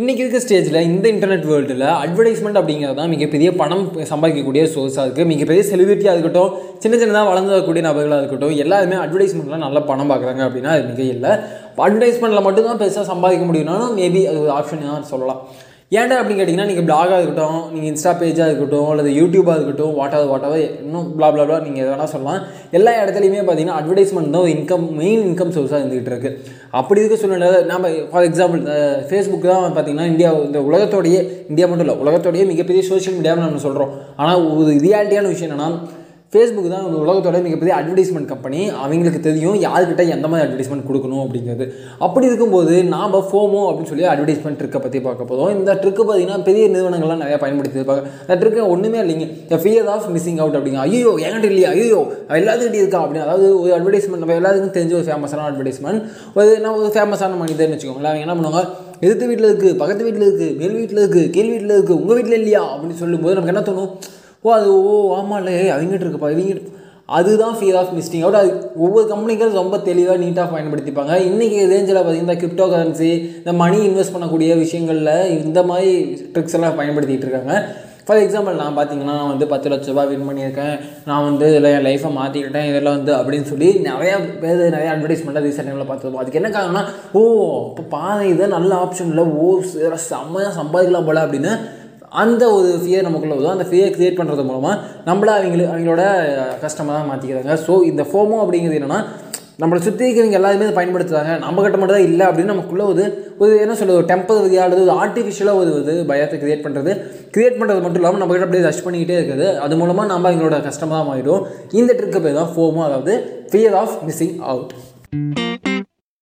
இன்றைக்கி இருக்க ஸ்டேஜில் இந்த இன்டர்நெட் வேர்ல்டில் அட்வர்டைஸ்மெண்ட் அப்படிங்கிறது தான் மிகப்பெரிய பணம் சம்பாதிக்கக்கூடிய சோர்ஸாக இருக்குது. மிகப்பெரிய செலிபிரிட்டியாக இருக்கட்டும், சின்ன சின்னதாக வளர்ந்துக்கூடிய நபர்களாக இருக்கட்டும், எல்லாருமே அட்வர்டைஸ்மெண்ட்லாம் நல்லா பணம் பார்க்குறாங்க அப்படின்னா அது மிக இல்லை. அட்வர்டைஸ்மெண்ட்டில் மட்டும்தான் பெருசாக சம்பாதிக்க முடியும்னாலும் மேபி அது ஒரு ஆப்ஷன் தான் சொல்லலாம். ஏன்டா அப்படின்னு கேட்டிங்கன்னா, நீங்கள் பிளாகாக இருக்கட்டும், நீங்கள் இன்ஸ்டா பேஜாக இருக்கட்டும், அல்லது யூடியூபாக இருக்கட்டும், வாட் ஆவது இன்னும் பிளாப்ளா நீங்கள் எது வேணால் சொல்லலாம். எல்லா இடத்துலையுமே பார்த்தீங்கன்னா அட்வர்டைஸ்மெண்ட் தான் ஒரு மெயின் இன்கம் சோர்ஸாக இருந்துகிட்டு இருக்குது. அப்படி இருக்க சூழ்நிலை நம்ம ஃபார் எக்ஸாம்பிள் ஃபேஸ்புக் தான் பார்த்தீங்கன்னா இந்த உலகத்தோடையே மட்டும் இல்லை, உலகத்தோடையே மிகப்பெரிய சோஷியல் மீடியாவும் நம்ம சொல்கிறோம். ஆனால் ஒரு ரியாலிட்டியான விஷயம் என்னென்னா, ஃபேஸ்புக் தான் ஒரு உலகத்தோட மிகப்பெரிய அட்வர்டைஸ்மெண்ட் கம்பெனி. அவங்களுக்கு தெரியும் யாருக்கிட்ட எந்த மாதிரி அட்வர்டைஸ்மெண்ட் கொடுக்கணும் அப்படிங்கிறது. அப்படி இருக்கும்போது நாம் ஃபோமோ அப்படின்னு சொல்லி அட்வர்டைஸ்மெண்ட் ட்ரிக்கை பற்றி பார்க்க போதும். இந்த ட்ரிக்கு பார்த்தீங்கன்னா பெரிய நிறுவனங்கள்லாம் நிறையா பயன்படுத்தி இருப்பாங்க. அந்த ட்ரிக்கு ஒன்றுமே இல்லைங்க, the fear of missing out அப்படிங்க. ஐயோ என்கிட்ட இல்லையா, ஐயோ எல்லாத்துக்கிட்டே இருக்கா அப்படின்னு. அதாவது ஒரு அட்வர்டைஸ்மெண்ட் நம்ம எல்லாத்துக்கும் தெரிஞ்ச ஒரு ஃபேமஸான அட்வர்டைஸ்மெண்ட், ஒரு ஃபேமஸான மனிதர்னு வச்சுக்கோங்களேன். அவங்க என்ன பண்ணுவாங்க, எதிர்த்து வீட்டில் இருக்குது, பக்கத்து வீட்டில் இருக்குது, மேல் வீட்டில் இருக்குது, கீழ் வீட்டில் இருக்குது, உங்கள் வீட்டில் இல்லையா அப்படின்னு சொல்லும்போது நமக்கு என்ன தோணும், ஓ ஆமாம் இல்லை அவங்ககிட்ட இருக்குப்பா இவங்ககிட்ட. அதுதான் ஃபியர் ஆஃப் மிஸ்டிங் அவுட். அது ஒவ்வொரு கம்பெனிக்கும் ரொம்ப தெளிவாக நீட்டாக பயன்படுத்திப்பாங்க. இன்றைக்கி ரேஞ்சில் பார்த்திங்கன்னா கிரிப்டோ கரன்சி, இந்த மணி இன்வெஸ்ட் பண்ணக்கூடிய விஷயங்களில் இந்த மாதிரி ட்ரிக்ஸ் எல்லாம் பயன்படுத்திகிட்டு இருக்காங்க. ஃபார் எக்ஸாம்பிள் நான் பார்த்திங்கன்னா, நான் வந்து 10 லட்ச ரூபா வின் பண்ணியிருக்கேன், நான் வந்து இதில் என் லைஃப்பை மாற்றிக்கிட்டேன், இதெல்லாம் வந்து அப்படின்னு சொல்லி நிறையா பேர் நிறையா அட்வர்டைஸ்மெண்ட்டாக ரீசெண்ட் டைமில் பார்த்துருப்போம். அதுக்கு என்ன காரணம்னா, ஓ இப்போ பாதை இதை நல்ல ஆப்ஷன் இல்லை, ஓ செம்மையாக சம்பாதிக்கலாம் போல அப்படின்னு அந்த ஒரு ஃபியர் நமக்குள்ள வரும். அந்த ஃபியர் க்ரியேட் பண்ணுறது மூலமாக நம்மளை அவங்களோட கஸ்டமராக தான் மாற்றிக்கிறாங்க. ஸோ இந்த ஃபோமோ அப்படிங்கிறது என்னென்னா, நம்மளை சுற்றி இருக்கிறவங்க எல்லாருமே அதை பயன்படுத்துகிறாங்க, நம்மக்கிட்ட மட்டும் தான் இல்லை அப்படின்னு நமக்குள்ளே ஒரு என்ன சொல்லுது, ஒரு டெம்பரரியாக அல்லது ஒரு ஆர்டிஃபிஷியலாக ஒரு பயத்தை க்ரியேட் பண்ணுறது மட்டும் இல்லாமல் நம்மக்கிட்ட அப்படியே ரஷ் பண்ணிக்கிட்டே இருக்குது. அது மூலமாக நம்ம அவங்களோட கஸ்டமராக மாறிடும். இந்த ட்ரிக்கு பேர் தான் ஃபோமோ, அதாவது ஃபியர் ஆஃப் மிஸ்ஸிங் அவுட்.